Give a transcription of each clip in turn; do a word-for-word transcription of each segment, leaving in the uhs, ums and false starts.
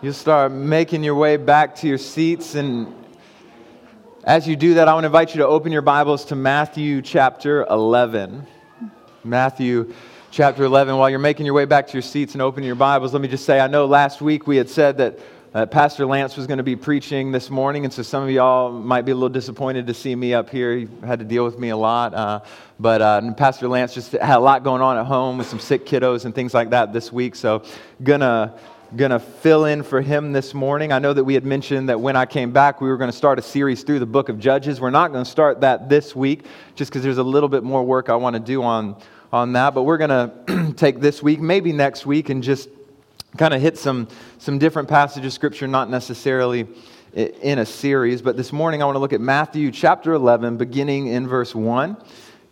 You'll start making your way back to your seats, and as you do that, I want to invite you to open your Bibles to Matthew chapter eleven. Matthew chapter eleven. While you're making your way back to your seats and opening your Bibles, let me just say, I know last week we had said that uh, Pastor Lance was going to be preaching this morning, and so some of y'all might be a little disappointed to see me up here. You had to deal with me a lot, uh, but uh, Pastor Lance just had a lot going on at home with some sick kiddos and things like that this week, so gonna... going to fill in for him this morning. I know that we had mentioned that when I came back, we were going to start a series through the book of Judges. We're not going to start that this week, just because there's a little bit more work I want to do on, on that. But we're going to take this week, maybe next week, and just kind of hit some, some different passages of Scripture, not necessarily in a series. But this morning, I want to look at Matthew chapter eleven, beginning in verse one.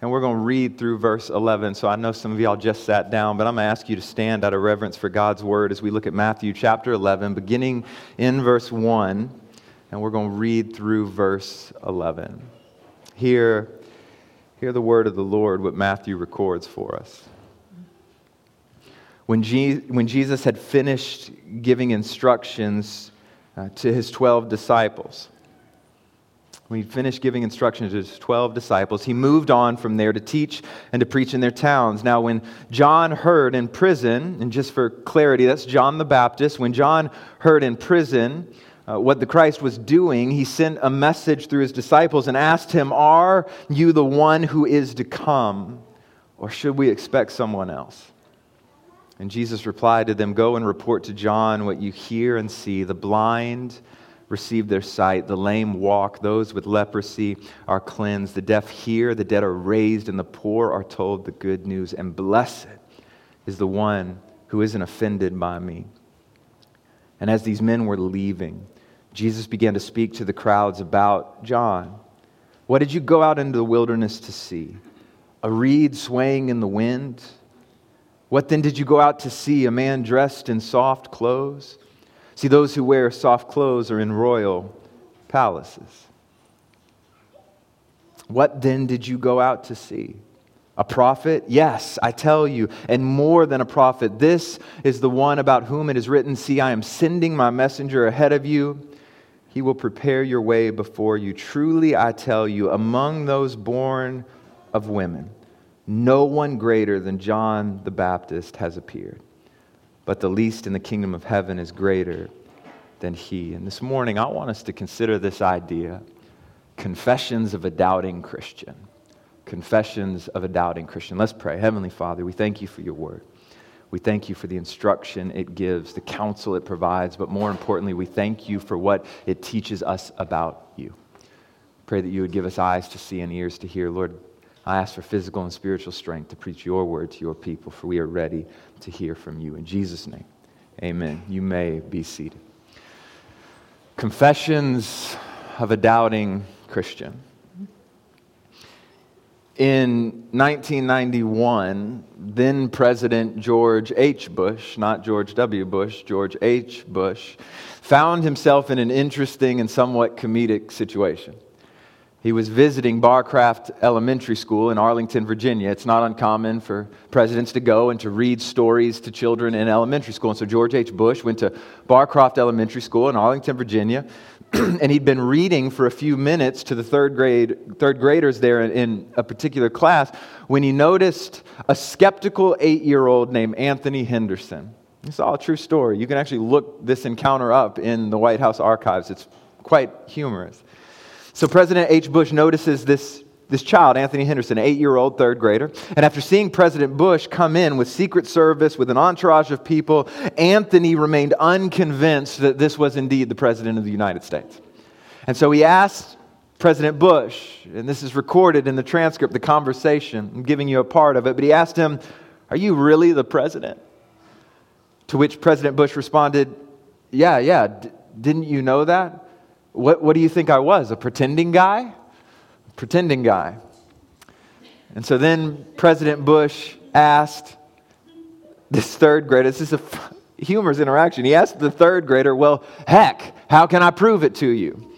And we're going to read through verse eleven. So I know some of y'all just sat down, but I'm going to ask you to stand out of reverence for God's word as we look at Matthew chapter eleven, beginning in verse one. And we're going to read through verse eleven. Hear, hear the word of the Lord, what Matthew records for us. When, Je- when Jesus had finished giving instructions uh, to his twelve disciples... When he finished giving instructions to his twelve disciples, he moved on from there to teach and to preach in their towns. Now, when John heard in prison, and just for clarity, that's John the Baptist. When John heard in prison uh, what the Christ was doing, he sent a message through his disciples and asked him, "Are you the one who is to come, or should we expect someone else?" And Jesus replied to them, "Go and report to John what you hear and see. The blind receive their sight, the lame walk, those with leprosy are cleansed, the deaf hear, the dead are raised, and the poor are told the good news. And blessed is the one who isn't offended by me." And as these men were leaving, Jesus began to speak to the crowds about John. "What did you go out into the wilderness to see? A reed swaying in the wind? What then did you go out to see? A man dressed in soft clothes? See, those who wear soft clothes are in royal palaces. What then did you go out to see? A prophet? Yes, I tell you, and more than a prophet. This is the one about whom it is written, 'See, I am sending my messenger ahead of you. He will prepare your way before you.' Truly, I tell you, among those born of women, no one greater than John the Baptist has appeared. But the least in the kingdom of heaven is greater than he." And this morning, I want us to consider this idea, confessions of a doubting Christian. Confessions of a doubting Christian. Let's pray. Heavenly Father, we thank you for your word. We thank you for the instruction it gives, the counsel it provides, but more importantly, we thank you for what it teaches us about you. Pray that you would give us eyes to see and ears to hear. Lord, I ask for physical and spiritual strength to preach your word to your people, for we are ready to hear from you. In Jesus' name, amen. You may be seated. Confessions of a doubting Christian. In nineteen ninety-one, then President George H. Bush, not George W. Bush, George H. Bush, found himself in an interesting and somewhat comedic situation. He was visiting Barcroft Elementary School in Arlington, Virginia. It's not uncommon for presidents to go and to read stories to children in elementary school. And so George H. Bush went to Barcroft Elementary School in Arlington, Virginia, and he'd been reading for a few minutes to the third grade third graders there in, in a particular class when he noticed a skeptical eight-year-old named Anthony Henderson. It's all a true story. You can actually look this encounter up in the White House archives. It's quite humorous. So President H. Bush notices this, this child, Anthony Henderson, an eight-year-old third grader. And after seeing President Bush come in with Secret Service, with an entourage of people, Anthony remained unconvinced that this was indeed the President of the United States. And so he asked President Bush, and this is recorded in the transcript, the conversation, I'm giving you a part of it, but he asked him, "Are you really the president?" To which President Bush responded, yeah, yeah, d- didn't you know that? What, what do you think I was, a pretending guy? Pretending guy. And so then President Bush asked this third grader, this is a humorous interaction, he asked the third grader, "Well, heck, how can I prove it to you?"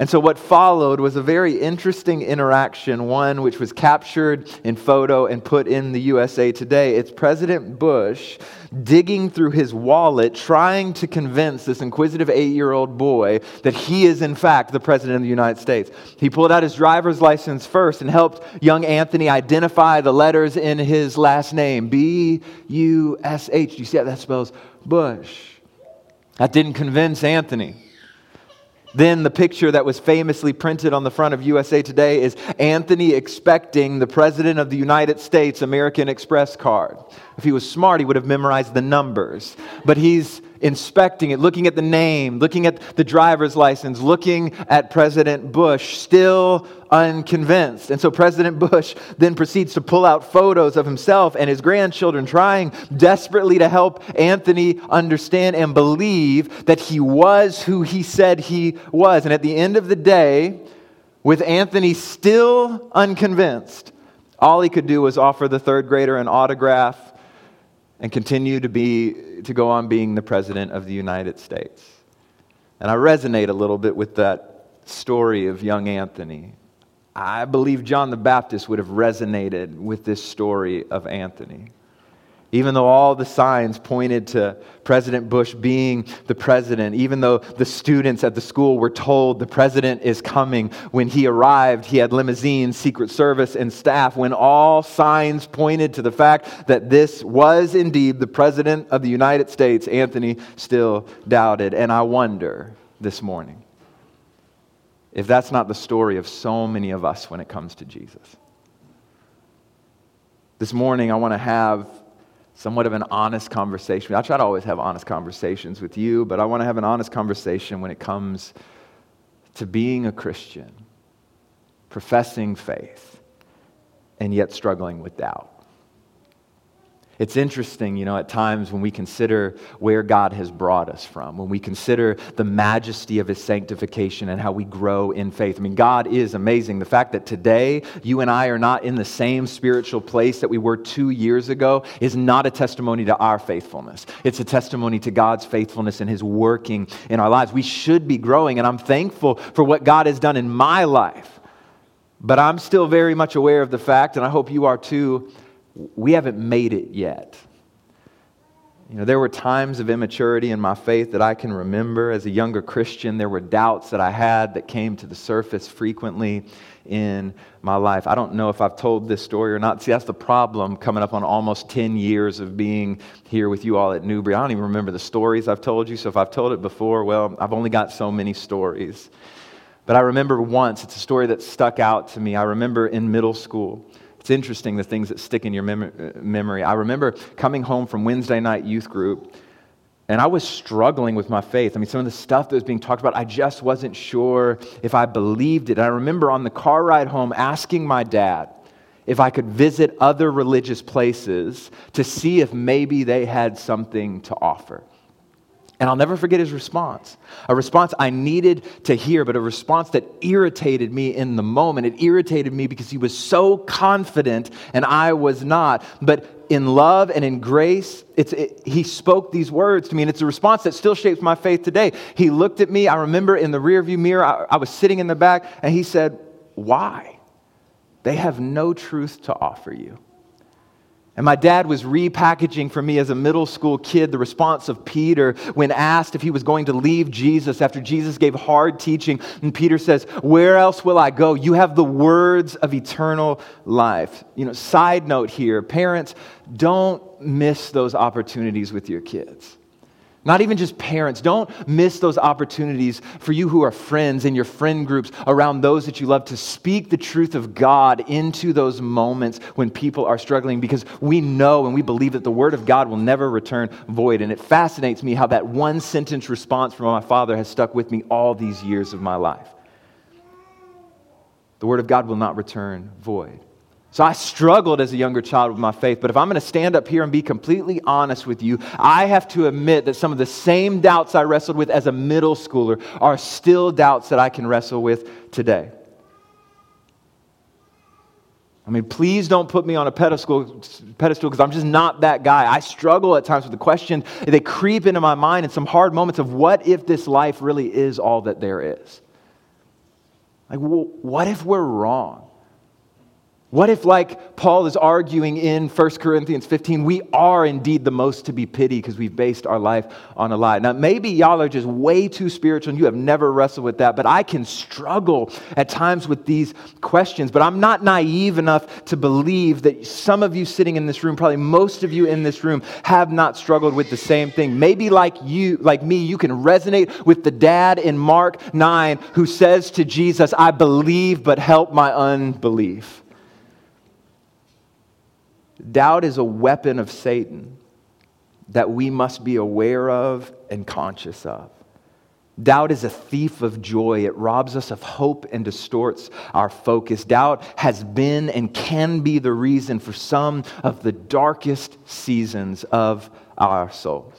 And so what followed was a very interesting interaction, one which was captured in photo and put in the U S A Today. It's President Bush digging through his wallet, trying to convince this inquisitive eight-year-old boy that he is, in fact, the President of the United States. He pulled out his driver's license first and helped young Anthony identify the letters in his last name, B U S H. You see how that spells Bush. That didn't convince Anthony. Then the picture that was famously printed on the front of U S A Today is Anthony expecting the President of the United States American Express card. If he was smart, he would have memorized the numbers. But he's inspecting it, looking at the name, looking at the driver's license, looking at President Bush, still unconvinced. And so President Bush then proceeds to pull out photos of himself and his grandchildren, trying desperately to help Anthony understand and believe that he was who he said he was. And at the end of the day, with Anthony still unconvinced, all he could do was offer the third grader an autograph and continue to be to go on being the President of the United States. And I resonate a little bit with that story of young Anthony. I believe John the Baptist would have resonated with this story of Anthony. Even though all the signs pointed to President Bush being the president, even though the students at the school were told the president is coming, when he arrived, he had limousines, Secret Service, and staff. When all signs pointed to the fact that this was indeed the President of the United States, Anthony still doubted. And I wonder this morning if that's not the story of so many of us when it comes to Jesus. This morning, I want to have somewhat of an honest conversation. I try to always have honest conversations with you, but I want to have an honest conversation when it comes to being a Christian, professing faith, and yet struggling with doubt. It's interesting, you know, at times when we consider where God has brought us from, when we consider the majesty of His sanctification and how we grow in faith. I mean, God is amazing. The fact that today you and I are not in the same spiritual place that we were two years ago is not a testimony to our faithfulness. It's a testimony to God's faithfulness and His working in our lives. We should be growing, and I'm thankful for what God has done in my life. But I'm still very much aware of the fact, and I hope you are too, we haven't made it yet. You know, there were times of immaturity in my faith that I can remember as a younger Christian. There were doubts that I had that came to the surface frequently in my life. I don't know if I've told this story or not. See, that's the problem coming up on almost ten years of being here with you all at Newbury. I don't even remember the stories I've told you, so if I've told it before, well, I've only got so many stories. But I remember once, it's a story that stuck out to me. I remember in middle school. It's interesting, the things that stick in your mem- memory. I remember coming home from Wednesday night youth group, and I was struggling with my faith. I mean, some of the stuff that was being talked about, I just wasn't sure if I believed it. And I remember on the car ride home asking my dad if I could visit other religious places to see if maybe they had something to offer. And I'll never forget his response, a response I needed to hear, but a response that irritated me in the moment. It irritated me because he was so confident and I was not. But in love and in grace, it's, it, he spoke these words to me, and it's a response that still shapes my faith today. He looked at me, I remember in the rearview mirror, I, I was sitting in the back, and he said, "Why? They have no truth to offer you." And my dad was repackaging for me as a middle school kid the response of Peter when asked if he was going to leave Jesus after Jesus gave hard teaching. And Peter says, "Where else will I go? You have the words of eternal life." You know, side note here, parents, don't miss those opportunities with your kids. Not even just parents. Don't miss those opportunities for you who are friends in your friend groups around those that you love to speak the truth of God into those moments when people are struggling, because we know and we believe that the Word of God will never return void. And it fascinates me how that one sentence response from my father has stuck with me all these years of my life. The Word of God will not return void. So I struggled as a younger child with my faith, but if I'm going to stand up here and be completely honest with you, I have to admit that some of the same doubts I wrestled with as a middle schooler are still doubts that I can wrestle with today. I mean, please don't put me on a pedestal pedestal because I'm just not that guy. I struggle at times with the questions. They creep into my mind in some hard moments of what if this life really is all that there is? Like, well, what if we're wrong? What if, like Paul is arguing in First Corinthians fifteen, we are indeed the most to be pitied because we've based our life on a lie? Now, maybe y'all are just way too spiritual and you have never wrestled with that, but I can struggle at times with these questions. But I'm not naive enough to believe that some of you sitting in this room, probably most of you in this room, have not struggled with the same thing. Maybe like you, like me, you can resonate with the dad in Mark nine who says to Jesus, I believe, but help my unbelief. Doubt is a weapon of Satan that we must be aware of and conscious of. Doubt is a thief of joy. It robs us of hope and distorts our focus. Doubt has been and can be the reason for some of the darkest seasons of our souls.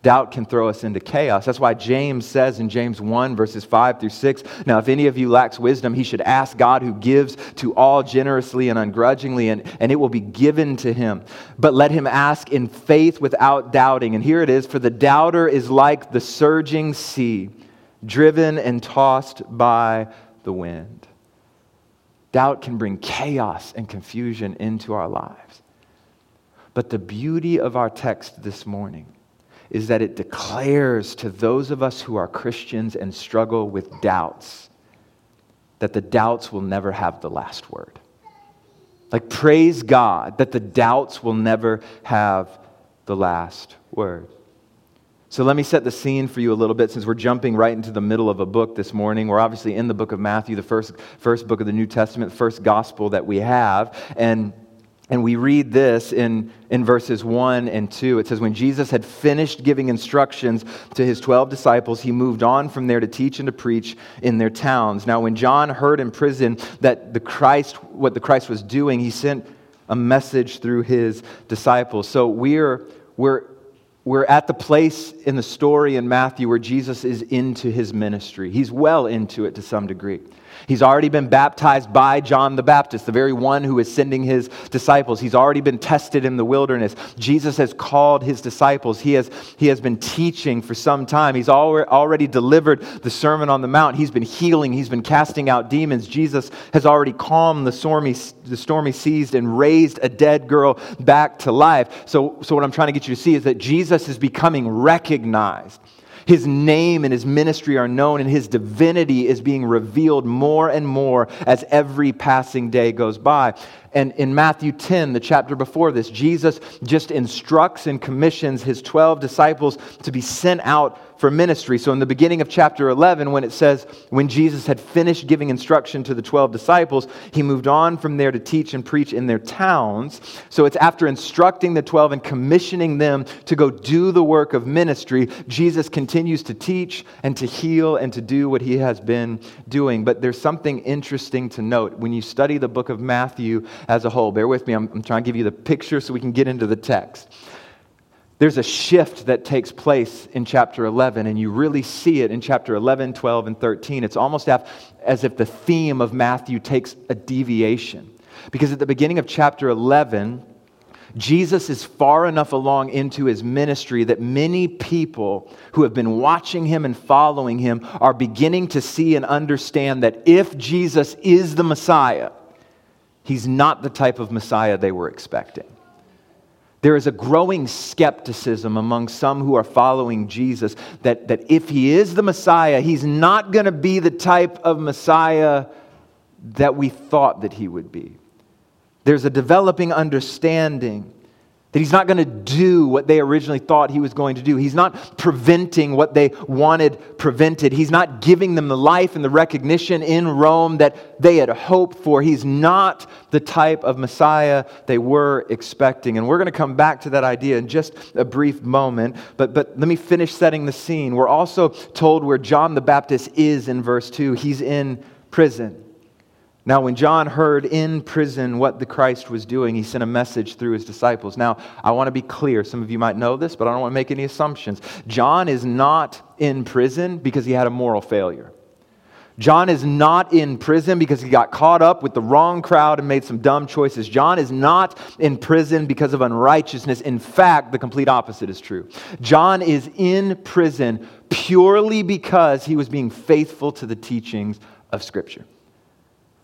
Doubt can throw us into chaos. That's why James says in James one, verses five through six, now if any of you lacks wisdom, he should ask God who gives to all generously and ungrudgingly, and, and it will be given to him. But let him ask in faith without doubting. And here it is, for the doubter is like the surging sea, driven and tossed by the wind. Doubt can bring chaos and confusion into our lives. But the beauty of our text this morning is that it declares to those of us who are Christians and struggle with doubts that the doubts will never have the last word. Like, praise God that the doubts will never have the last word. So let me set the scene for you a little bit, since we're jumping right into the middle of a book this morning. We're obviously in the book of Matthew, the first first book of the New Testament, the first gospel that we have, and And we read this in, in verses one and two. It says, when Jesus had finished giving instructions to his twelve disciples, he moved on from there to teach and to preach in their towns. Now, when John heard in prison that the Christ, what the Christ was doing, he sent a message through his disciples. So we're we're we're at the place in the story in Matthew where Jesus is into his ministry. He's well into it to some degree. He's already been baptized by John the Baptist, the very one who is sending his disciples. He's already been tested in the wilderness. Jesus has called his disciples. He has, he has been teaching for some time. He's already delivered the Sermon on the Mount. He's been healing. He's been casting out demons. Jesus has already calmed the stormy, the stormy seas and raised a dead girl back to life. So, so what I'm trying to get you to see is that Jesus is becoming recognized. His name and his ministry are known, and his divinity is being revealed more and more as every passing day goes by. And in Matthew ten, the chapter before this, Jesus just instructs and commissions his twelve disciples to be sent out for ministry. So in the beginning of chapter eleven, when it says, when Jesus had finished giving instruction to the twelve disciples, he moved on from there to teach and preach in their towns. So it's after instructing the twelve and commissioning them to go do the work of ministry, Jesus continues to teach and to heal and to do what he has been doing. But there's something interesting to note. When you study the book of Matthew as a whole, bear with me, I'm, I'm trying to give you the picture so we can get into the text. There's a shift that takes place in chapter eleven, and you really see it in chapter eleven, twelve, and thirteen. It's almost as if the theme of Matthew takes a deviation, because at the beginning of chapter eleven, Jesus is far enough along into his ministry that many people who have been watching him and following him are beginning to see and understand that if Jesus is the Messiah, he's not the type of Messiah they were expecting. There is a growing skepticism among some who are following Jesus that, that if he is the Messiah, he's not going to be the type of Messiah that we thought that he would be. There's a developing understanding that he's not going to do what they originally thought he was going to do. He's not preventing what they wanted prevented. He's not giving them the life and the recognition in Rome that they had hoped for. He's not the type of Messiah they were expecting. And we're going to come back to that idea in just a brief moment. But, but let me finish setting the scene. We're also told where John the Baptist is in verse two. He's in prison. Now, when John heard in prison what the Christ was doing, he sent a message through his disciples. Now, I want to be clear. Some of you might know this, but I don't want to make any assumptions. John is not in prison because he had a moral failure. John is not in prison because he got caught up with the wrong crowd and made some dumb choices. John is not in prison because of unrighteousness. In fact, the complete opposite is true. John is in prison purely because he was being faithful to the teachings of Scripture.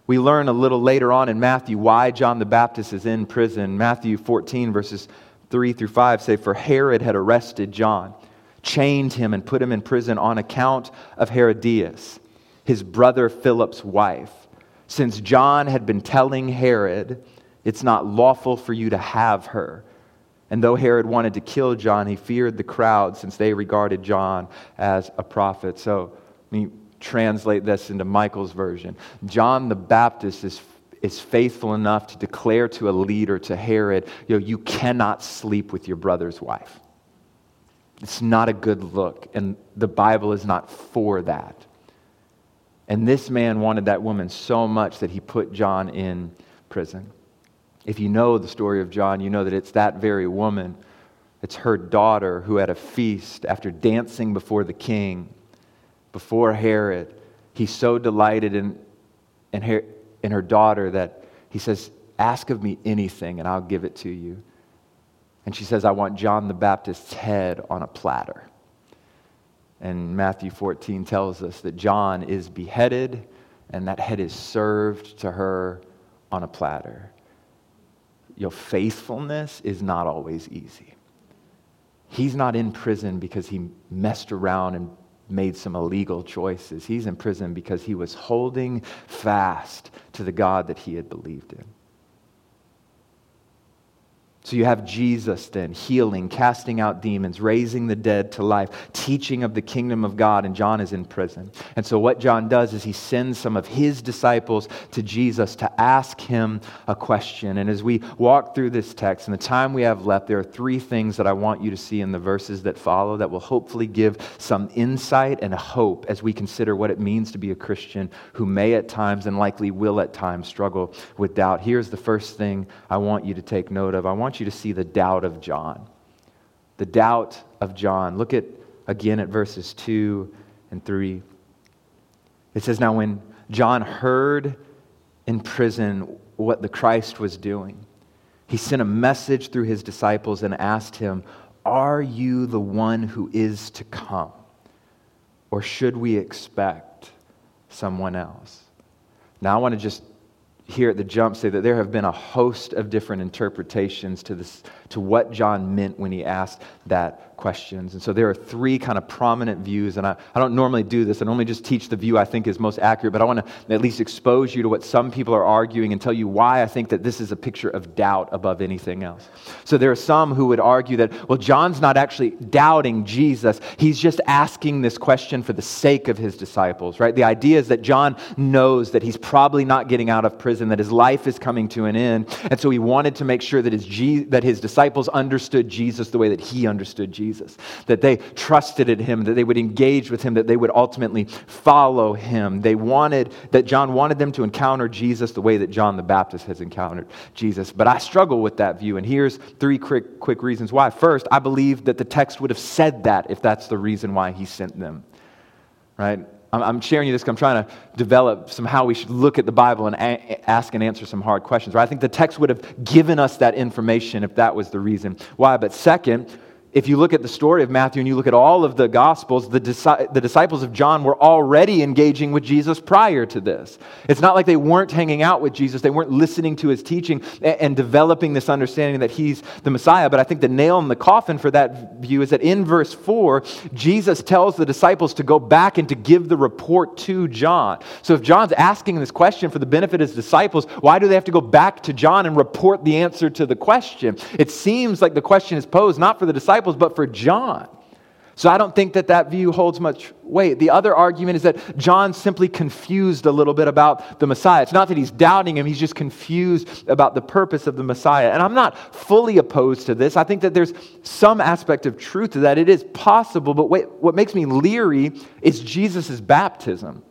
We learn a little later on in Matthew why John the Baptist is in prison. Matthew fourteen, verses three through five say, "For Herod had arrested John, chained him, and put him in prison on account of Herodias, his brother Philip's wife. Since John had been telling Herod, 'It's not lawful for you to have her.' And though Herod wanted to kill John, he feared the crowd, since they regarded John as a prophet." So, I mean, translate this into Michael's version. John the Baptist is, is faithful enough to declare to a leader, to Herod, you know, you cannot sleep with your brother's wife. It's not a good look, and the Bible is not for that. And this man wanted that woman so much that he put John in prison. If you know the story of John, you know that it's that very woman, it's her daughter who had a feast after dancing before the king, before Herod. He's so delighted in, in, her, in her daughter that he says, "Ask of me anything and I'll give it to you." And she says, "I want John the Baptist's head on a platter." And Matthew fourteen tells us that John is beheaded and that head is served to her on a platter. Your faithfulness is not always easy. He's not in prison because he messed around and made some illegal choices. He's in prison because he was holding fast to the God that he had believed in. So you have Jesus then healing, casting out demons, raising the dead to life, teaching of the kingdom of God, and John is in prison. And so what John does is he sends some of his disciples to Jesus to ask him a question. And as we walk through this text, and the time we have left, there are three things that I want you to see in the verses that follow that will hopefully give some insight and hope as we consider what it means to be a Christian who may at times and likely will at times struggle with doubt. Here's the first thing I want you to take note of. I want you to see the doubt of John. The doubt of John. Look at again at verses two and three. It says, "Now when John heard in prison what the Christ was doing, he sent a message through his disciples and asked him, 'Are you the one who is to come, or should we expect someone else?'" Now I want to just here at the jump say that there have been a host of different interpretations to this, to what John meant when he asked that question. And so there are three kind of prominent views, and I, I don't normally do this. I normally just teach the view I think is most accurate, but I want to at least expose you to what some people are arguing and tell you why I think that this is a picture of doubt above anything else. So there are some who would argue that, well, John's not actually doubting Jesus. He's just asking this question for the sake of his disciples, right? The idea is that John knows that he's probably not getting out of prison, and that his life is coming to an end. And so he wanted to make sure that his, Je- that his disciples understood Jesus the way that he understood Jesus, that they trusted in him, that they would engage with him, that they would ultimately follow him. They wanted, that John wanted them to encounter Jesus the way that John the Baptist has encountered Jesus. But I struggle with that view, and here's three quick, quick reasons why. First, I believe that the text would have said that if that's the reason why he sent them, right? I'm sharing you this because I'm trying to develop some how we should look at the Bible and a- ask and answer some hard questions. Right? I think the text would have given us that information if that was the reason why. But second, if you look at the story of Matthew and you look at all of the Gospels, the, disi- the disciples of John were already engaging with Jesus prior to this. It's not like they weren't hanging out with Jesus. They weren't listening to his teaching and, and developing this understanding that he's the Messiah. But I think the nail in the coffin for that view is that in verse four, Jesus tells the disciples to go back and to give the report to John. So if John's asking this question for the benefit of his disciples, why do they have to go back to John and report the answer to the question? It seems like the question is posed not for the disciples, but for John. So I don't think that that view holds much weight. The other argument is that John's simply confused a little bit about the Messiah. It's not that he's doubting him, he's just confused about the purpose of the Messiah. And I'm not fully opposed to this. I think that there's some aspect of truth to that. It is possible, but wait, what makes me leery is Jesus' baptism.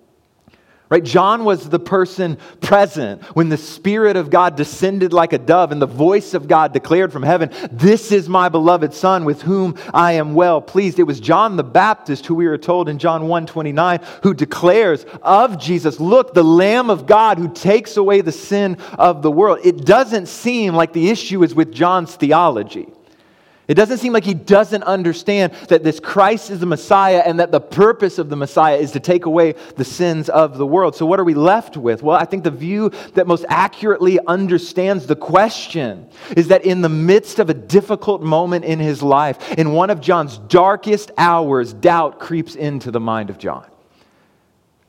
Right? John was the person present when the Spirit of God descended like a dove and the voice of God declared from heaven, "This is my beloved Son with whom I am well pleased." It was John the Baptist who we are told in John one twenty-nine who declares of Jesus, "Look, the Lamb of God who takes away the sin of the world." It doesn't seem like the issue is with John's theology. It doesn't seem like he doesn't understand that this Christ is the Messiah and that the purpose of the Messiah is to take away the sins of the world. So what are we left with? Well, I think the view that most accurately understands the question is that in the midst of a difficult moment in his life, in one of John's darkest hours, doubt creeps into the mind of John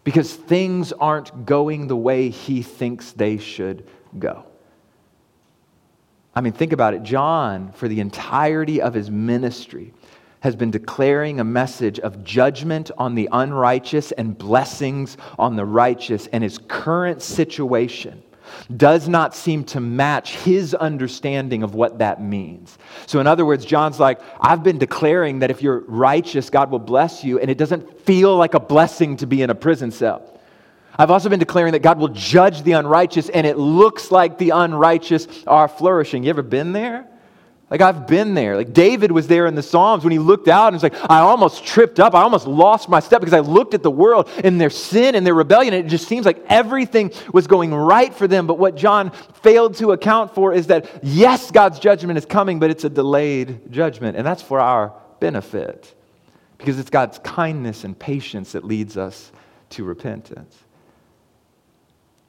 because things aren't going the way he thinks they should go. I mean, think about it. John, for the entirety of his ministry, has been declaring a message of judgment on the unrighteous and blessings on the righteous, and his current situation does not seem to match his understanding of what that means. So in other words, John's like, I've been declaring that if you're righteous, God will bless you, and it doesn't feel like a blessing to be in a prison cell. I've also been declaring that God will judge the unrighteous, and it looks like the unrighteous are flourishing. You ever been there? Like, I've been there. Like, David was there in the Psalms when he looked out and was like, I almost tripped up. I almost lost my step because I looked at the world and their sin and their rebellion, and it just seems like everything was going right for them. But what John failed to account for is that, yes, God's judgment is coming, but it's a delayed judgment, and that's for our benefit because it's God's kindness and patience that leads us to repentance.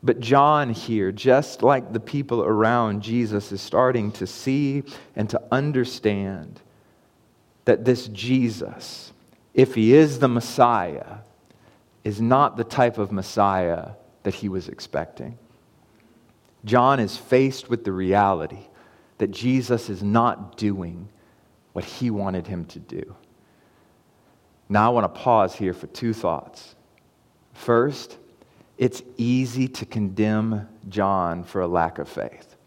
But John here, just like the people around Jesus, is starting to see and to understand that this Jesus, if he is the Messiah, is not the type of Messiah that he was expecting. John is faced with the reality that Jesus is not doing what he wanted him to do. Now I want to pause here for two thoughts. First, it's easy to condemn John for a lack of faith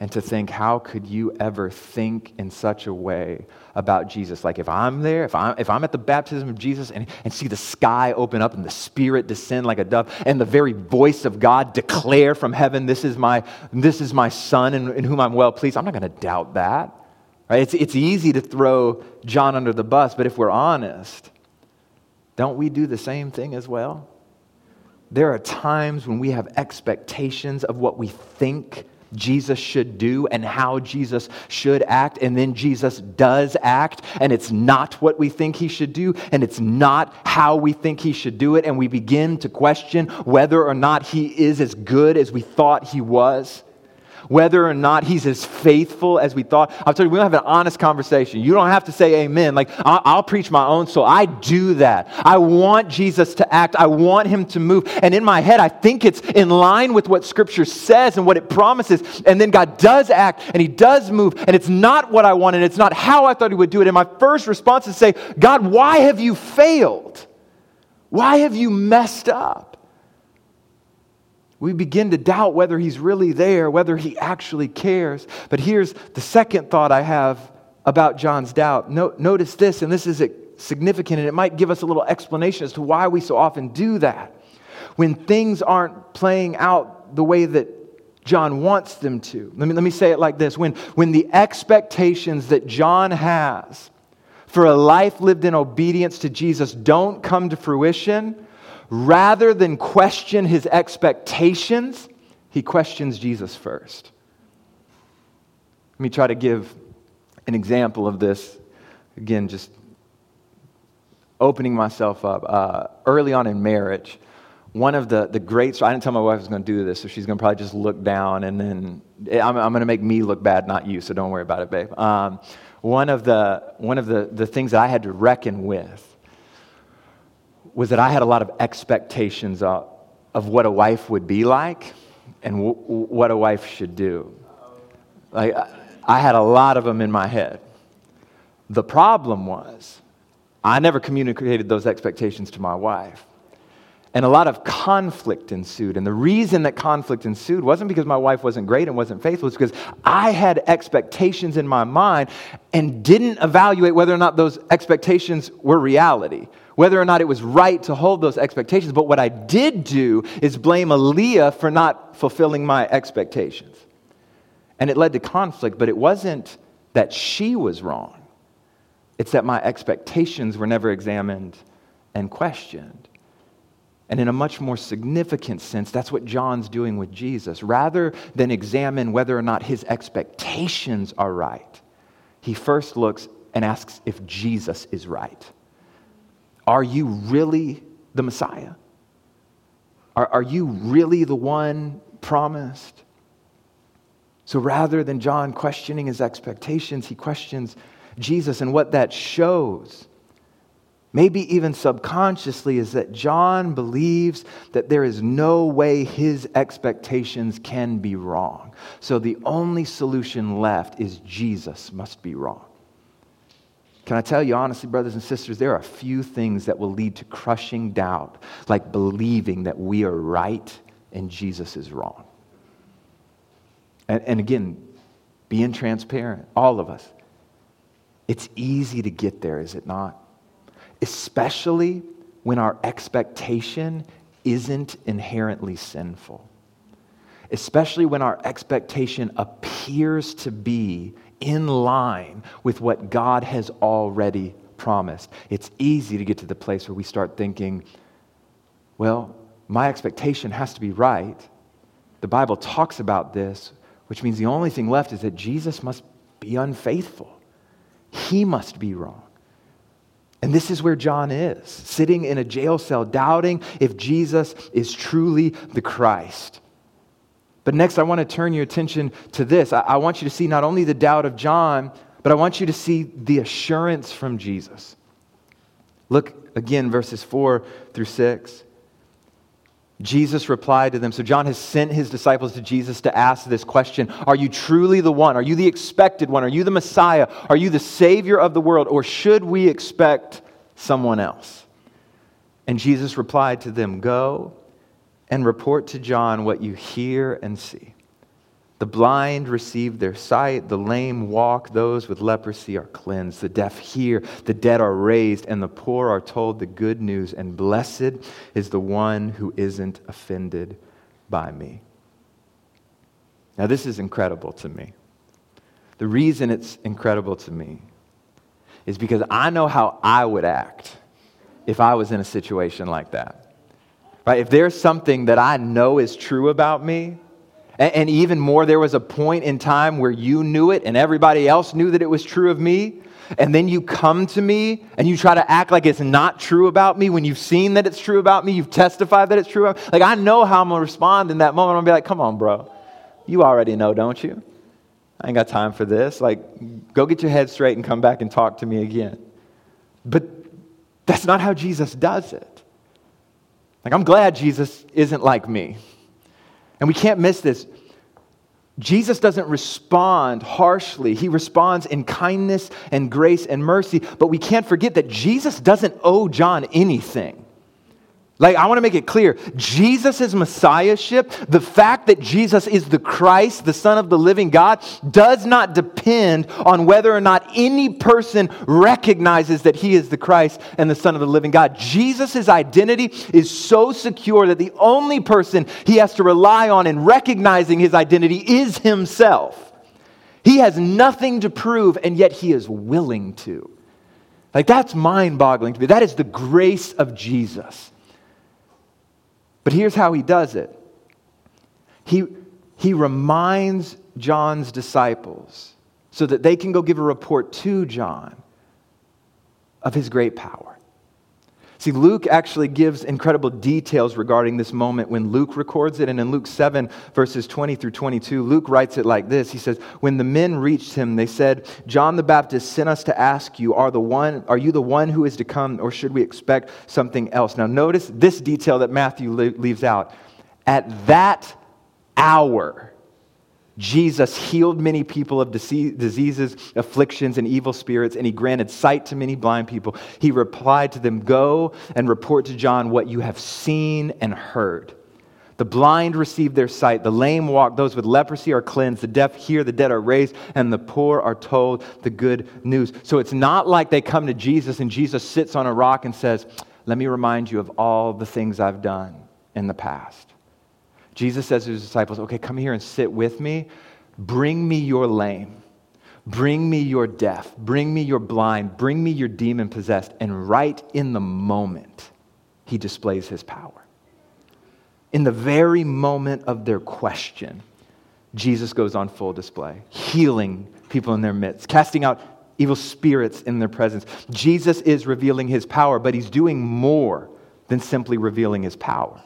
and to think, how could you ever think in such a way about Jesus? Like, if I'm there, if I'm, if I'm at the baptism of Jesus and, and see the sky open up and the Spirit descend like a dove and the very voice of God declare from heaven, this is my, this is my son in, in whom I'm well pleased, I'm not going to doubt that. Right? It's, it's easy to throw John under the bus, but if we're honest, don't we do the same thing as well? There are times when we have expectations of what we think Jesus should do and how Jesus should act, and then Jesus does act, and it's not what we think he should do, and it's not how we think he should do it, and we begin to question whether or not he is as good as we thought he was, whether or not he's as faithful as we thought. I'll tell you, we don't have an honest conversation. You don't have to say amen. Like, I'll, I'll preach my own soul. I do that. I want Jesus to act. I want him to move. And in my head, I think it's in line with what Scripture says and what it promises. And then God does act, and he does move, and it's not what I wanted. It's not how I thought he would do it. And my first response is to say, God, why have you failed? Why have you messed up? We begin to doubt whether he's really there, whether he actually cares. But here's the second thought I have about John's doubt. No, notice this, and this is significant, and it might give us a little explanation as to why we so often do that. When things aren't playing out the way that John wants them to. Let me, let me say it like this. When, when the expectations that John has for a life lived in obedience to Jesus don't come to fruition, rather than question his expectations, he questions Jesus first. Let me try to give an example of this. Again, just opening myself up. Uh, early on in marriage, one of the, the great, I didn't tell my wife I was going to do this, so she's going to probably just look down, and then I'm, I'm going to make me look bad, not you, so don't worry about it, babe. Um, one of the one of the, the things that I had to reckon with was that I had a lot of expectations of, of what a wife would be like and w- what a wife should do. Like, I had a lot of them in my head. The problem was, I never communicated those expectations to my wife. And a lot of conflict ensued. And the reason that conflict ensued wasn't because my wife wasn't great and wasn't faithful. It's because I had expectations in my mind and didn't evaluate whether or not those expectations were reality, whether or not it was right to hold those expectations. But what I did do is blame Aaliyah for not fulfilling my expectations. And it led to conflict, but it wasn't that she was wrong. It's that my expectations were never examined and questioned. And in a much more significant sense, that's what John's doing with Jesus. Rather than examine whether or not his expectations are right, he first looks and asks if Jesus is right. Are you really the Messiah? Are, are you really the one promised? So rather than John questioning his expectations, he questions Jesus. And what that shows, maybe even subconsciously, is that John believes that there is no way his expectations can be wrong. So the only solution left is Jesus must be wrong. Can I tell you honestly, brothers and sisters, there are few things that will lead to crushing doubt, like believing that we are right and Jesus is wrong. And, and again, being transparent, all of us, it's easy to get there, is it not? Especially when our expectation isn't inherently sinful. Especially when our expectation appears to be in line with what God has already promised. It's easy to get to the place where we start thinking, well, my expectation has to be right. The Bible talks about this, which means the only thing left is that Jesus must be unfaithful. He must be wrong. And this is where John is, sitting in a jail cell, doubting if Jesus is truly the Christ. But next, I want to turn your attention to this. I want you to see not only the doubt of John, but I want you to see the assurance from Jesus. Look again, verses four through six. Jesus replied to them. So John has sent his disciples to Jesus to ask this question. Are you truly the one? Are you the expected one? Are you the Messiah? Are you the Savior of the world? Or should we expect someone else? And Jesus replied to them, go and report to John what you hear and see. The blind receive their sight, the lame walk, those with leprosy are cleansed, the deaf hear, the dead are raised, and the poor are told the good news, and blessed is the one who isn't offended by me. Now, this is incredible to me. The reason it's incredible to me is because I know how I would act if I was in a situation like that. Right? If there's something that I know is true about me, and, and even more, there was a point in time where you knew it and everybody else knew that it was true of me, and then you come to me and you try to act like it's not true about me when you've seen that it's true about me, you've testified that it's true about me. Like, I know how I'm going to respond in that moment. I'm going to be like, come on, bro. You already know, don't you? I ain't got time for this. Like, go get your head straight and come back and talk to me again. But that's not how Jesus does it. Like, I'm glad Jesus isn't like me. And we can't miss this. Jesus doesn't respond harshly. He responds in kindness and grace and mercy. But we can't forget that Jesus doesn't owe John anything. Like, I want to make it clear. Jesus' messiahship, the fact that Jesus is the Christ, the Son of the living God, does not depend on whether or not any person recognizes that he is the Christ and the Son of the living God. Jesus' identity is so secure that the only person he has to rely on in recognizing his identity is himself. He has nothing to prove, and yet he is willing to. Like, that's mind-boggling to me. That is the grace of Jesus. But here's how he does it. He, he reminds John's disciples so that they can go give a report to John of his great power. See, Luke actually gives incredible details regarding this moment when Luke records it. And in Luke seven, verses twenty through twenty-two, Luke writes it like this. He says, when the men reached him, they said, John the Baptist sent us to ask you, are the one, are you the one who is to come, or should we expect something else? Now, notice this detail that Matthew leaves out. At that hour, Jesus healed many people of diseases, afflictions, and evil spirits, and he granted sight to many blind people. He replied to them, go and report to John what you have seen and heard. The blind receive their sight, the lame walk, those with leprosy are cleansed, the deaf hear, the dead are raised, and the poor are told the good news. So it's not like they come to Jesus and Jesus sits on a rock and says, let me remind you of all the things I've done in the past. Jesus says to his disciples, okay, come here and sit with me. Bring me your lame. Bring me your deaf. Bring me your blind. Bring me your demon-possessed. And right in the moment, he displays his power. In the very moment of their question, Jesus goes on full display, healing people in their midst, casting out evil spirits in their presence. Jesus is revealing his power, but he's doing more than simply revealing his power.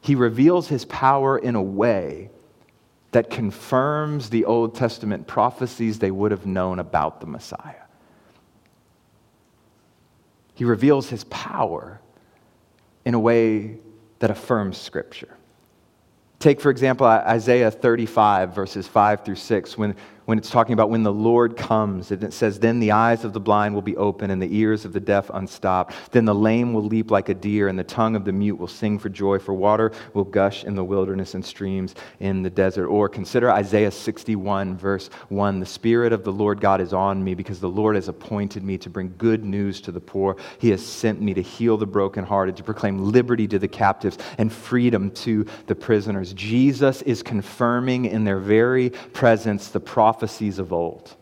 He reveals his power in a way that confirms the Old Testament prophecies they would have known about the Messiah. He reveals his power in a way that affirms Scripture. Take, for example, Isaiah thirty-five, verses five through six, when, when it's talking about when the Lord comes, and it says, "Then the eyes of the blind will be open, and the ears of the deaf unstopped. Then the lame will leap like a deer, and the tongue of the mute will sing for joy, for water will gush in the wilderness and streams in the desert." Or consider Isaiah sixty-one, verse one, "The Spirit of the Lord God is on me, because the Lord has appointed me to bring good news to the poor. He has sent me to heal the brokenhearted, to proclaim liberty to the captives, and freedom to the prisoners." Jesus is confirming in their very presence the prophecies of old.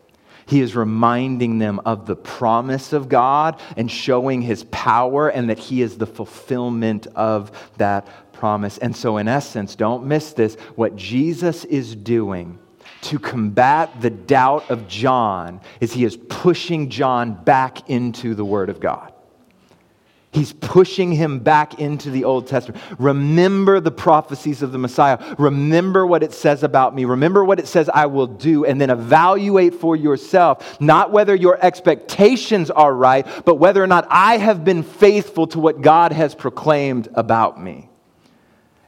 He is reminding them of the promise of God and showing his power and that he is the fulfillment of that promise. And so in essence, don't miss this, what Jesus is doing to combat the doubt of John is he is pushing John back into the Word of God. He's pushing him back into the Old Testament. Remember the prophecies of the Messiah. Remember what it says about me. Remember what it says I will do. And then evaluate for yourself, not whether your expectations are right, but whether or not I have been faithful to what God has proclaimed about me.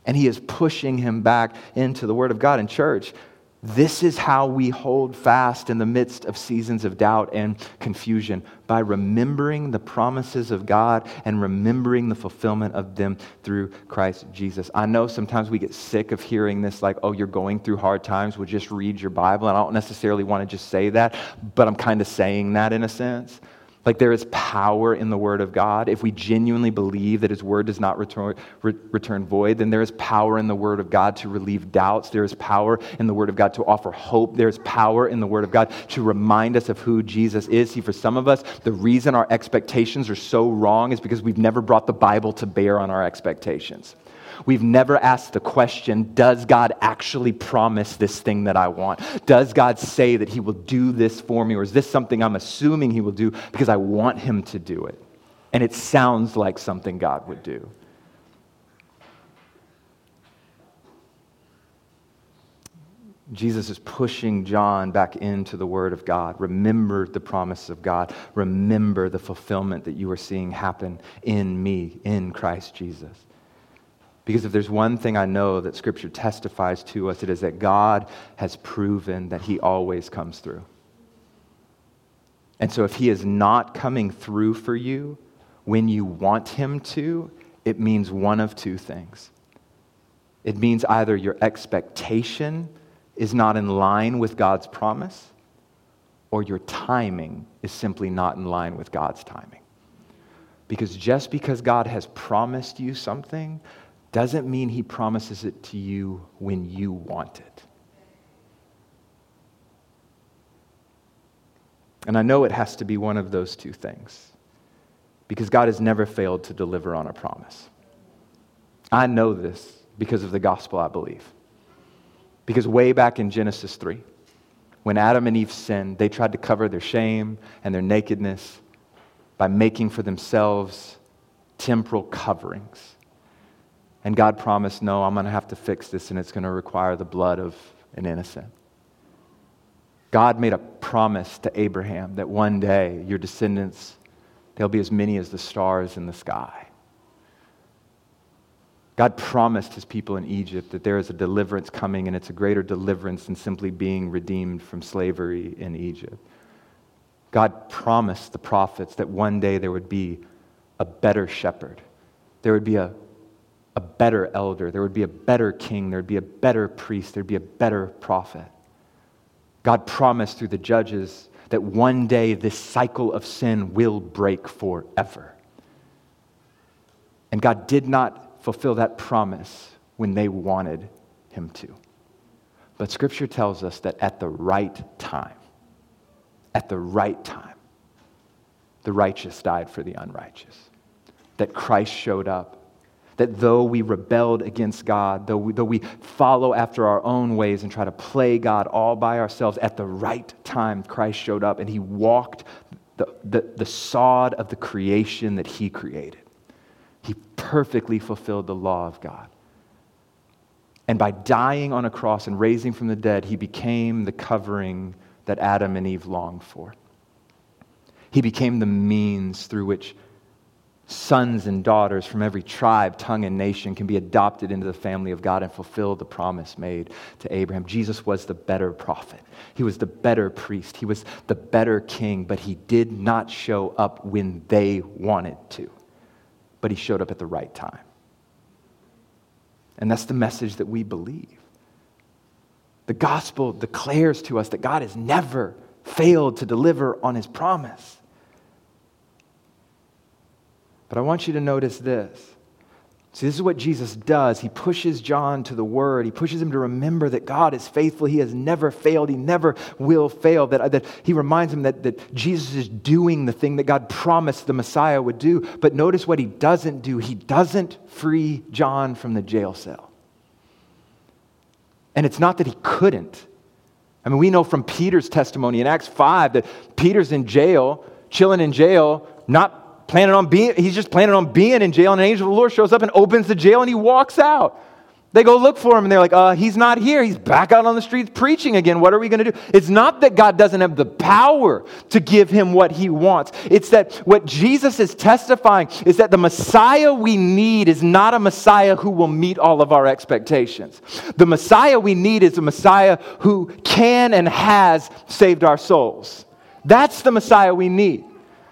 And he is pushing him back into the Word of God. In church, this is how we hold fast in the midst of seasons of doubt and confusion, by remembering the promises of God and remembering the fulfillment of them through Christ Jesus. I know sometimes we get sick of hearing this, like, oh, you're going through hard times, well, just read your Bible. And I don't necessarily want to just say that, but I'm kind of saying that in a sense. Like, there is power in the Word of God. If we genuinely believe that his Word does not return, re- return void, then there is power in the Word of God to relieve doubts. There is power in the Word of God to offer hope. There is power in the Word of God to remind us of who Jesus is. See, for some of us, the reason our expectations are so wrong is because we've never brought the Bible to bear on our expectations. We've never asked the question, does God actually promise this thing that I want? Does God say that he will do this for me? Or is this something I'm assuming he will do because I want him to do it? And it sounds like something God would do. Jesus is pushing John back into the Word of God. Remember the promise of God. Remember the fulfillment that you are seeing happen in me, in Christ Jesus. Because if there's one thing I know that Scripture testifies to us, it is that God has proven that he always comes through. And so if he is not coming through for you when you want him to, it means one of two things. It means either your expectation is not in line with God's promise, or your timing is simply not in line with God's timing. Because just because God has promised you something doesn't mean he promises it to you when you want it. And I know it has to be one of those two things, because God has never failed to deliver on a promise. I know this because of the gospel I believe. Because way back in Genesis three, when Adam and Eve sinned, they tried to cover their shame and their nakedness by making for themselves temporal coverings. And God promised, no, I'm going to have to fix this, and it's going to require the blood of an innocent. God made a promise to Abraham that one day your descendants, they'll be as many as the stars in the sky. God promised his people in Egypt that there is a deliverance coming, and it's a greater deliverance than simply being redeemed from slavery in Egypt. God promised the prophets that one day there would be a better shepherd. There would be a a better elder, there would be a better king, there would be a better priest, there would be a better prophet. God promised through the judges that one day this cycle of sin will break forever. And God did not fulfill that promise when they wanted him to. But Scripture tells us that at the right time, at the right time, the righteous died for the unrighteous, that Christ showed up, that though we rebelled against God, though we, though we follow after our own ways and try to play God all by ourselves, at the right time Christ showed up and he walked the, the, the sod of the creation that he created. He perfectly fulfilled the law of God. And by dying on a cross and raising from the dead, he became the covering that Adam and Eve longed for. He became the means through which sons and daughters from every tribe, tongue, and nation can be adopted into the family of God and fulfill the promise made to Abraham. Jesus was the better prophet. He was the better priest. He was the better king, but he did not show up when they wanted to. But he showed up at the right time. And that's the message that we believe. The gospel declares to us that God has never failed to deliver on his promise. But I want you to notice this. See, this is what Jesus does. He pushes John to the word. He pushes him to remember that God is faithful. He has never failed. He never will fail. That, that he reminds him that, that Jesus is doing the thing that God promised the Messiah would do. But notice what he doesn't do. He doesn't free John from the jail cell. And it's not that he couldn't. I mean, we know from Peter's testimony in Acts five that Peter's in jail, chilling in jail, not planning on being, he's just planning on being in jail, and an angel of the Lord shows up and opens the jail, and he walks out. They go look for him, and they're like, uh, he's not here. He's back out on the streets preaching again. What are we going to do? It's not that God doesn't have the power to give him what he wants. It's that what Jesus is testifying is that the Messiah we need is not a Messiah who will meet all of our expectations. The Messiah we need is a Messiah who can and has saved our souls. That's the Messiah we need.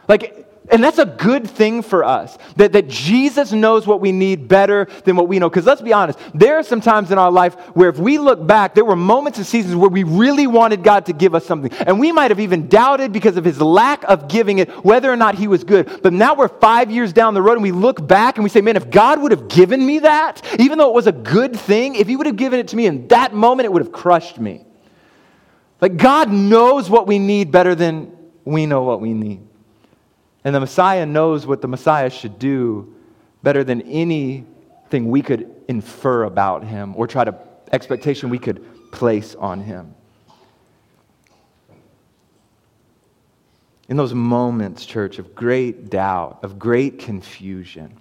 Like, and that's a good thing for us, that, that Jesus knows what we need better than what we know. Because let's be honest, there are some times in our life where if we look back, there were moments and seasons where we really wanted God to give us something. And we might have even doubted because of his lack of giving it, whether or not he was good. But now we're five years down the road and we look back and we say, man, if God would have given me that, even though it was a good thing, if he would have given it to me in that moment, it would have crushed me. Like, God knows what we need better than we know what we need. And the Messiah knows what the Messiah should do better than anything we could infer about him or try to expectation we could place on him. In those moments, church, of great doubt, of great confusion,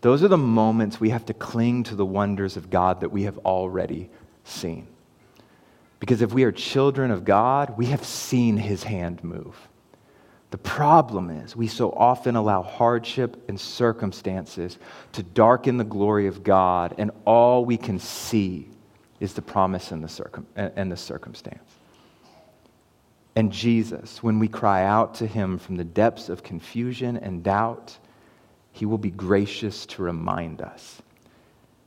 those are the moments we have to cling to the wonders of God that we have already seen. Because if we are children of God, we have seen his hand move. The problem is we so often allow hardship and circumstances to darken the glory of God, and all we can see is the promise and the circum- and the circumstance. And Jesus, when we cry out to him from the depths of confusion and doubt, he will be gracious to remind us.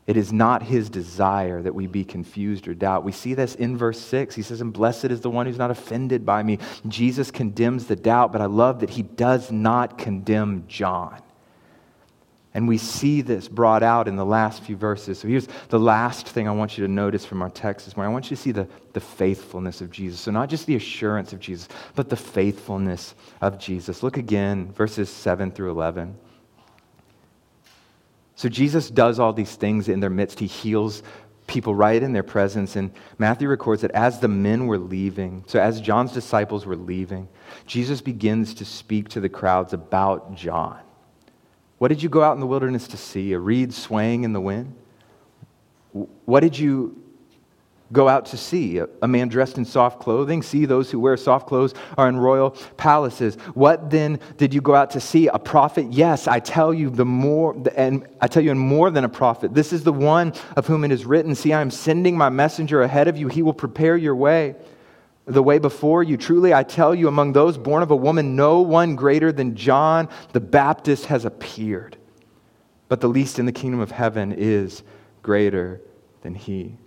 It is not his desire that we be confused or doubt. We see this in verse six. He says, and blessed is the one who's not offended by me. Jesus condemns the doubt, but I love that he does not condemn John. And we see this brought out in the last few verses. So here's the last thing I want you to notice from our text this morning. I want you to see the, the faithfulness of Jesus. So not just the assurance of Jesus, but the faithfulness of Jesus. Look again, verses seven through eleven. So Jesus does all these things in their midst. He heals people right in their presence. And Matthew records that as the men were leaving, so as John's disciples were leaving, Jesus begins to speak to the crowds about John. What did you go out in the wilderness to see? A reed swaying in the wind? What did you go out to see? A man dressed in soft clothing? See, those who wear soft clothes are in royal palaces. What then did you go out to see? A prophet? Yes, I tell you, the more, and I tell you, and more than a prophet. This is the one of whom it is written, see, I am sending my messenger ahead of you. He will prepare your way, the way before you. Truly, I tell you, among those born of a woman, no one greater than John the Baptist has appeared. But the least in the kingdom of heaven is greater than he.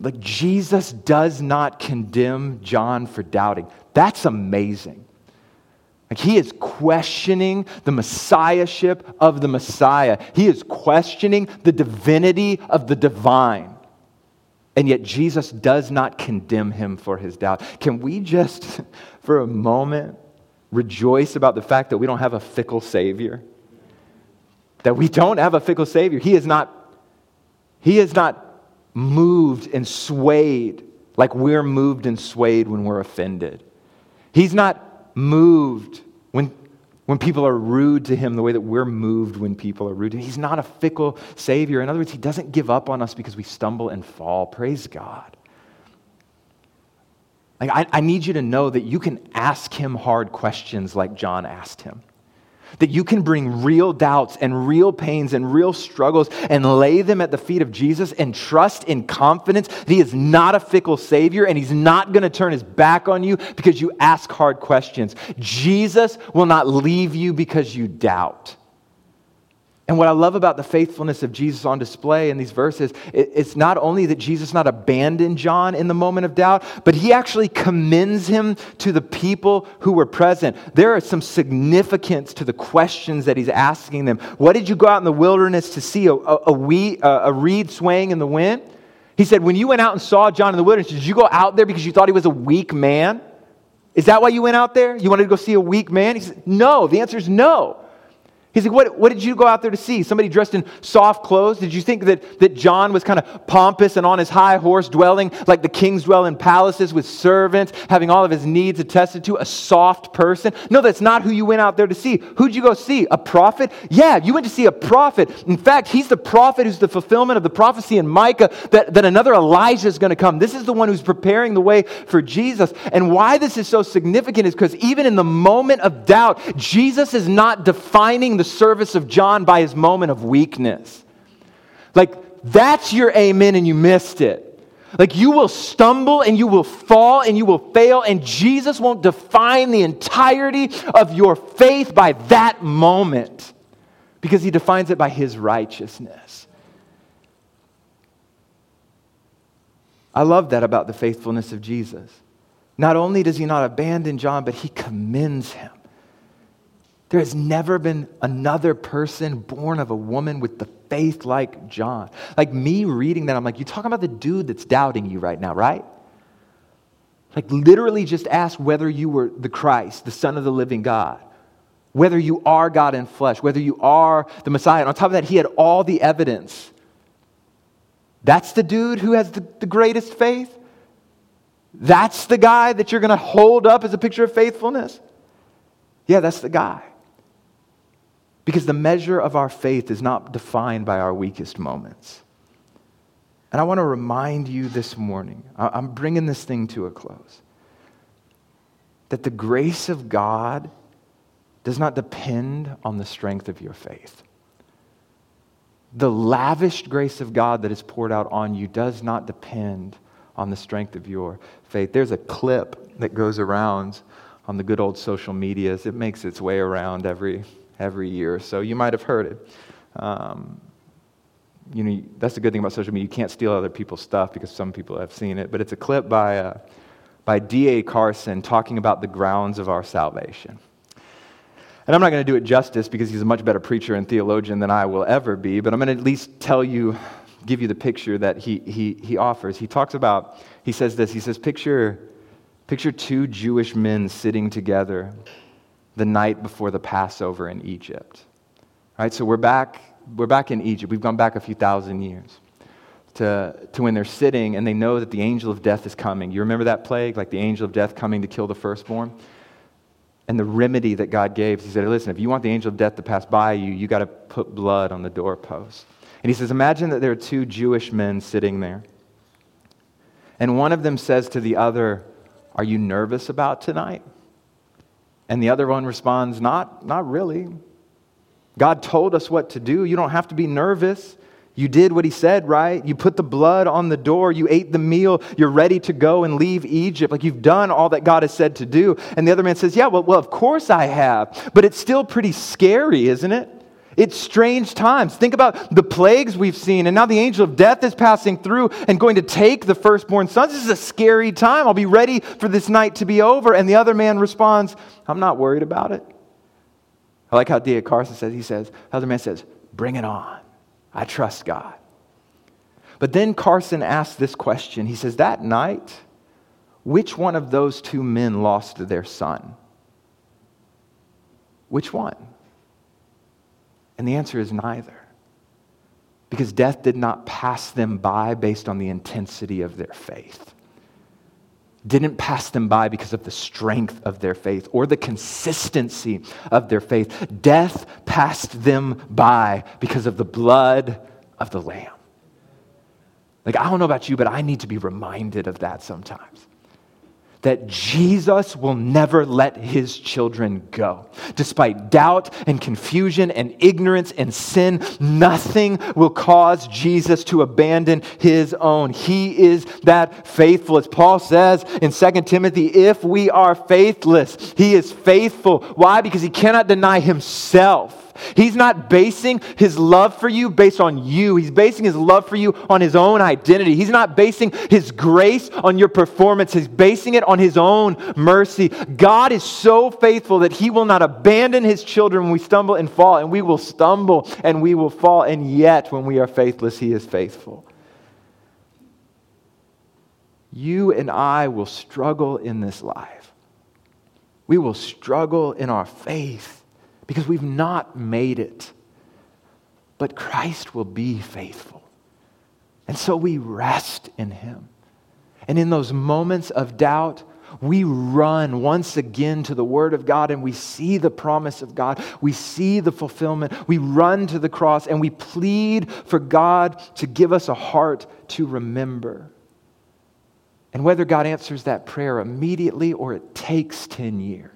Like, Jesus does not condemn John for doubting. That's amazing. Like, he is questioning the messiahship of the Messiah. He is questioning the divinity of the divine. And yet Jesus does not condemn him for his doubt. Can we just, for a moment, rejoice about the fact that we don't have a fickle Savior? that we don't have a fickle Savior. He is not, he is not moved and swayed like we're moved and swayed when we're offended. He's not moved when, when people are rude to him the way that we're moved when people are rude to him. He's not a fickle Savior. In other words, he doesn't give up on us because we stumble and fall. Praise God. Like I, I need you to know that you can ask him hard questions like John asked him. That you can bring real doubts and real pains and real struggles and lay them at the feet of Jesus and trust in confidence that he is not a fickle Savior and he's not going to turn his back on you because you ask hard questions. Jesus will not leave you because you doubt. And what I love about the faithfulness of Jesus on display in these verses, it's not only that Jesus not abandoned John in the moment of doubt, but he actually commends him to the people who were present. There is some significance to the questions that he's asking them. What did you go out in the wilderness to see? A, a, a, wee, a, a reed swaying in the wind? He said, when you went out and saw John in the wilderness, did you go out there because you thought he was a weak man? Is that why you went out there? You wanted to go see a weak man? He said, no, the answer is no. He's like, what, what did you go out there to see? Somebody dressed in soft clothes? Did you think that, that John was kind of pompous and on his high horse, dwelling like the kings dwell in palaces with servants, having all of his needs attested to, a soft person? No, that's not who you went out there to see. Who'd you go see? A prophet? Yeah, you went to see a prophet. In fact, he's the prophet who's the fulfillment of the prophecy in Micah that, that another Elijah is going to come. This is the one who's preparing the way for Jesus. And why this is so significant is because even in the moment of doubt, Jesus is not defining the service of John by his moment of weakness. Like, that's your amen and you missed it. Like, you will stumble and you will fall and you will fail, and Jesus won't define the entirety of your faith by that moment because he defines it by his righteousness. I love that about the faithfulness of Jesus. Not only does he not abandon John, but he commends him. There has never been another person born of a woman with the faith like John. Like me reading that, I'm like, you're talking about the dude that's doubting you right now, right? Like literally just ask whether you were the Christ, the Son of the living God, whether you are God in flesh, whether you are the Messiah. And on top of that, he had all the evidence. That's the dude who has the, the greatest faith? That's the guy that you're going to hold up as a picture of faithfulness? Yeah, that's the guy. Because the measure of our faith is not defined by our weakest moments. And I want to remind you this morning, I'm bringing this thing to a close, that the grace of God does not depend on the strength of your faith. The lavished grace of God that is poured out on you does not depend on the strength of your faith. There's a clip that goes around on the good old social medias. It makes its way around every... every year, so you might have heard it. Um, you know, that's the good thing about social media. You can't steal other people's stuff because some people have seen it, but it's a clip by uh, by D. A. Carson talking about the grounds of our salvation. And I'm not going to do it justice because he's a much better preacher and theologian than I will ever be, but I'm going to at least tell you, give you the picture that he he he offers. He talks about, he says this, he says, picture, picture two Jewish men sitting together the night before the Passover in Egypt. All right, so we're back, we're back in Egypt. We've gone back a few thousand years to, to when they're sitting and they know that the angel of death is coming. You remember that plague, like the angel of death coming to kill the firstborn? And the remedy that God gave, he said, listen, if you want the angel of death to pass by you, you got to put blood on the doorpost. And he says, imagine that there are two Jewish men sitting there. And one of them says to the other, are you nervous about tonight? And the other one responds, not, not really. God told us what to do. You don't have to be nervous. You did what he said, right? You put the blood on the door. You ate the meal. You're ready to go and leave Egypt. Like you've done all that God has said to do. And the other man says, yeah, well, well of course I have. But it's still pretty scary, isn't it? It's strange times. Think about the plagues we've seen, and now the angel of death is passing through and going to take the firstborn sons. This is a scary time. I'll be ready for this night to be over. And the other man responds, I'm not worried about it. I like how D. A. Carson says, he says, the other man says, bring it on. I trust God. But then Carson asks this question. He says, that night, which one of those two men lost their son? Which one? And the answer is neither. Because death did not pass them by based on the intensity of their faith. Didn't pass them by because of the strength of their faith or the consistency of their faith. Death passed them by because of the blood of the Lamb. Like, I don't know about you, but I need to be reminded of that sometimes. That Jesus will never let his children go. Despite doubt and confusion and ignorance and sin, nothing will cause Jesus to abandon his own. He is that faithful. As Paul says in Second Timothy, if we are faithless, he is faithful. Why? Because he cannot deny himself. He's not basing his love for you based on you. He's basing his love for you on his own identity. He's not basing his grace on your performance. He's basing it on his own mercy. God is so faithful that he will not abandon his children when we stumble and fall, and we will stumble and we will fall, and yet when we are faithless, he is faithful. You and I will struggle in this life. We will struggle in our faith. Because we've not made it. But Christ will be faithful. And so we rest in him. And in those moments of doubt, we run once again to the Word of God and we see the promise of God. We see the fulfillment. We run to the cross and we plead for God to give us a heart to remember. And whether God answers that prayer immediately or it takes ten years,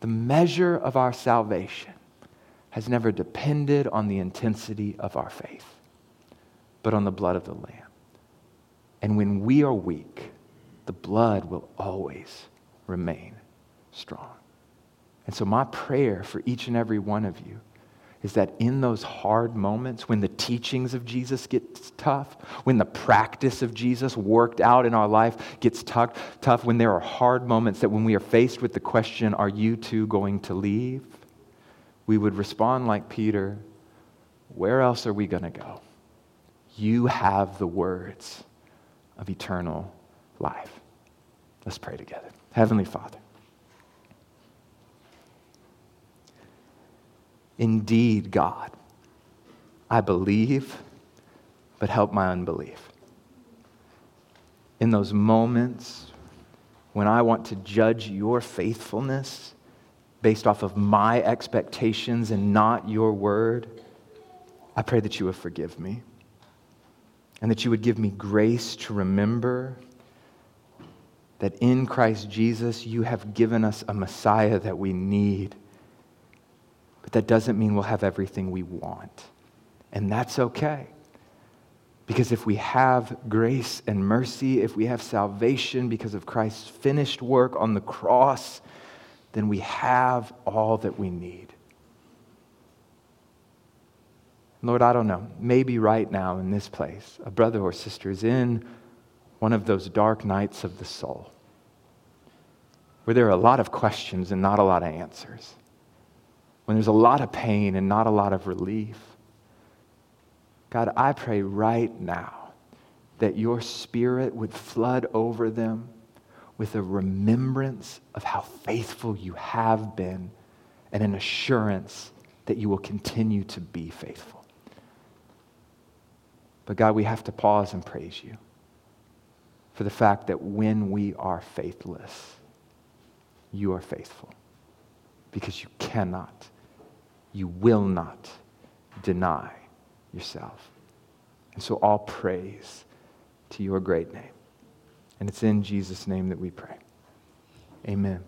the measure of our salvation has never depended on the intensity of our faith, but on the blood of the Lamb. And when we are weak, the blood will always remain strong. And so my prayer for each and every one of you is that in those hard moments, when the teachings of Jesus get tough, when the practice of Jesus worked out in our life gets tuck, tough, when there are hard moments, that when we are faced with the question, are you two going to leave? We would respond like Peter, where else are we going to go? You have the words of eternal life. Let's pray together. Heavenly Father, indeed, God, I believe, but help my unbelief. In those moments when I want to judge your faithfulness based off of my expectations and not your word, I pray that you would forgive me and that you would give me grace to remember that in Christ Jesus you have given us a Messiah that we need. But that doesn't mean we'll have everything we want. And that's okay. Because if we have grace and mercy, if we have salvation because of Christ's finished work on the cross, then we have all that we need. Lord, I don't know. Maybe right now in this place, a brother or sister is in one of those dark nights of the soul where there are a lot of questions and not a lot of answers. When there's a lot of pain and not a lot of relief. God, I pray right now that your Spirit would flood over them with a remembrance of how faithful you have been and an assurance that you will continue to be faithful. But God, we have to pause and praise you for the fact that when we are faithless, you are faithful because you cannot. You will not deny yourself. And so all praise to your great name. And it's in Jesus' name that we pray. Amen.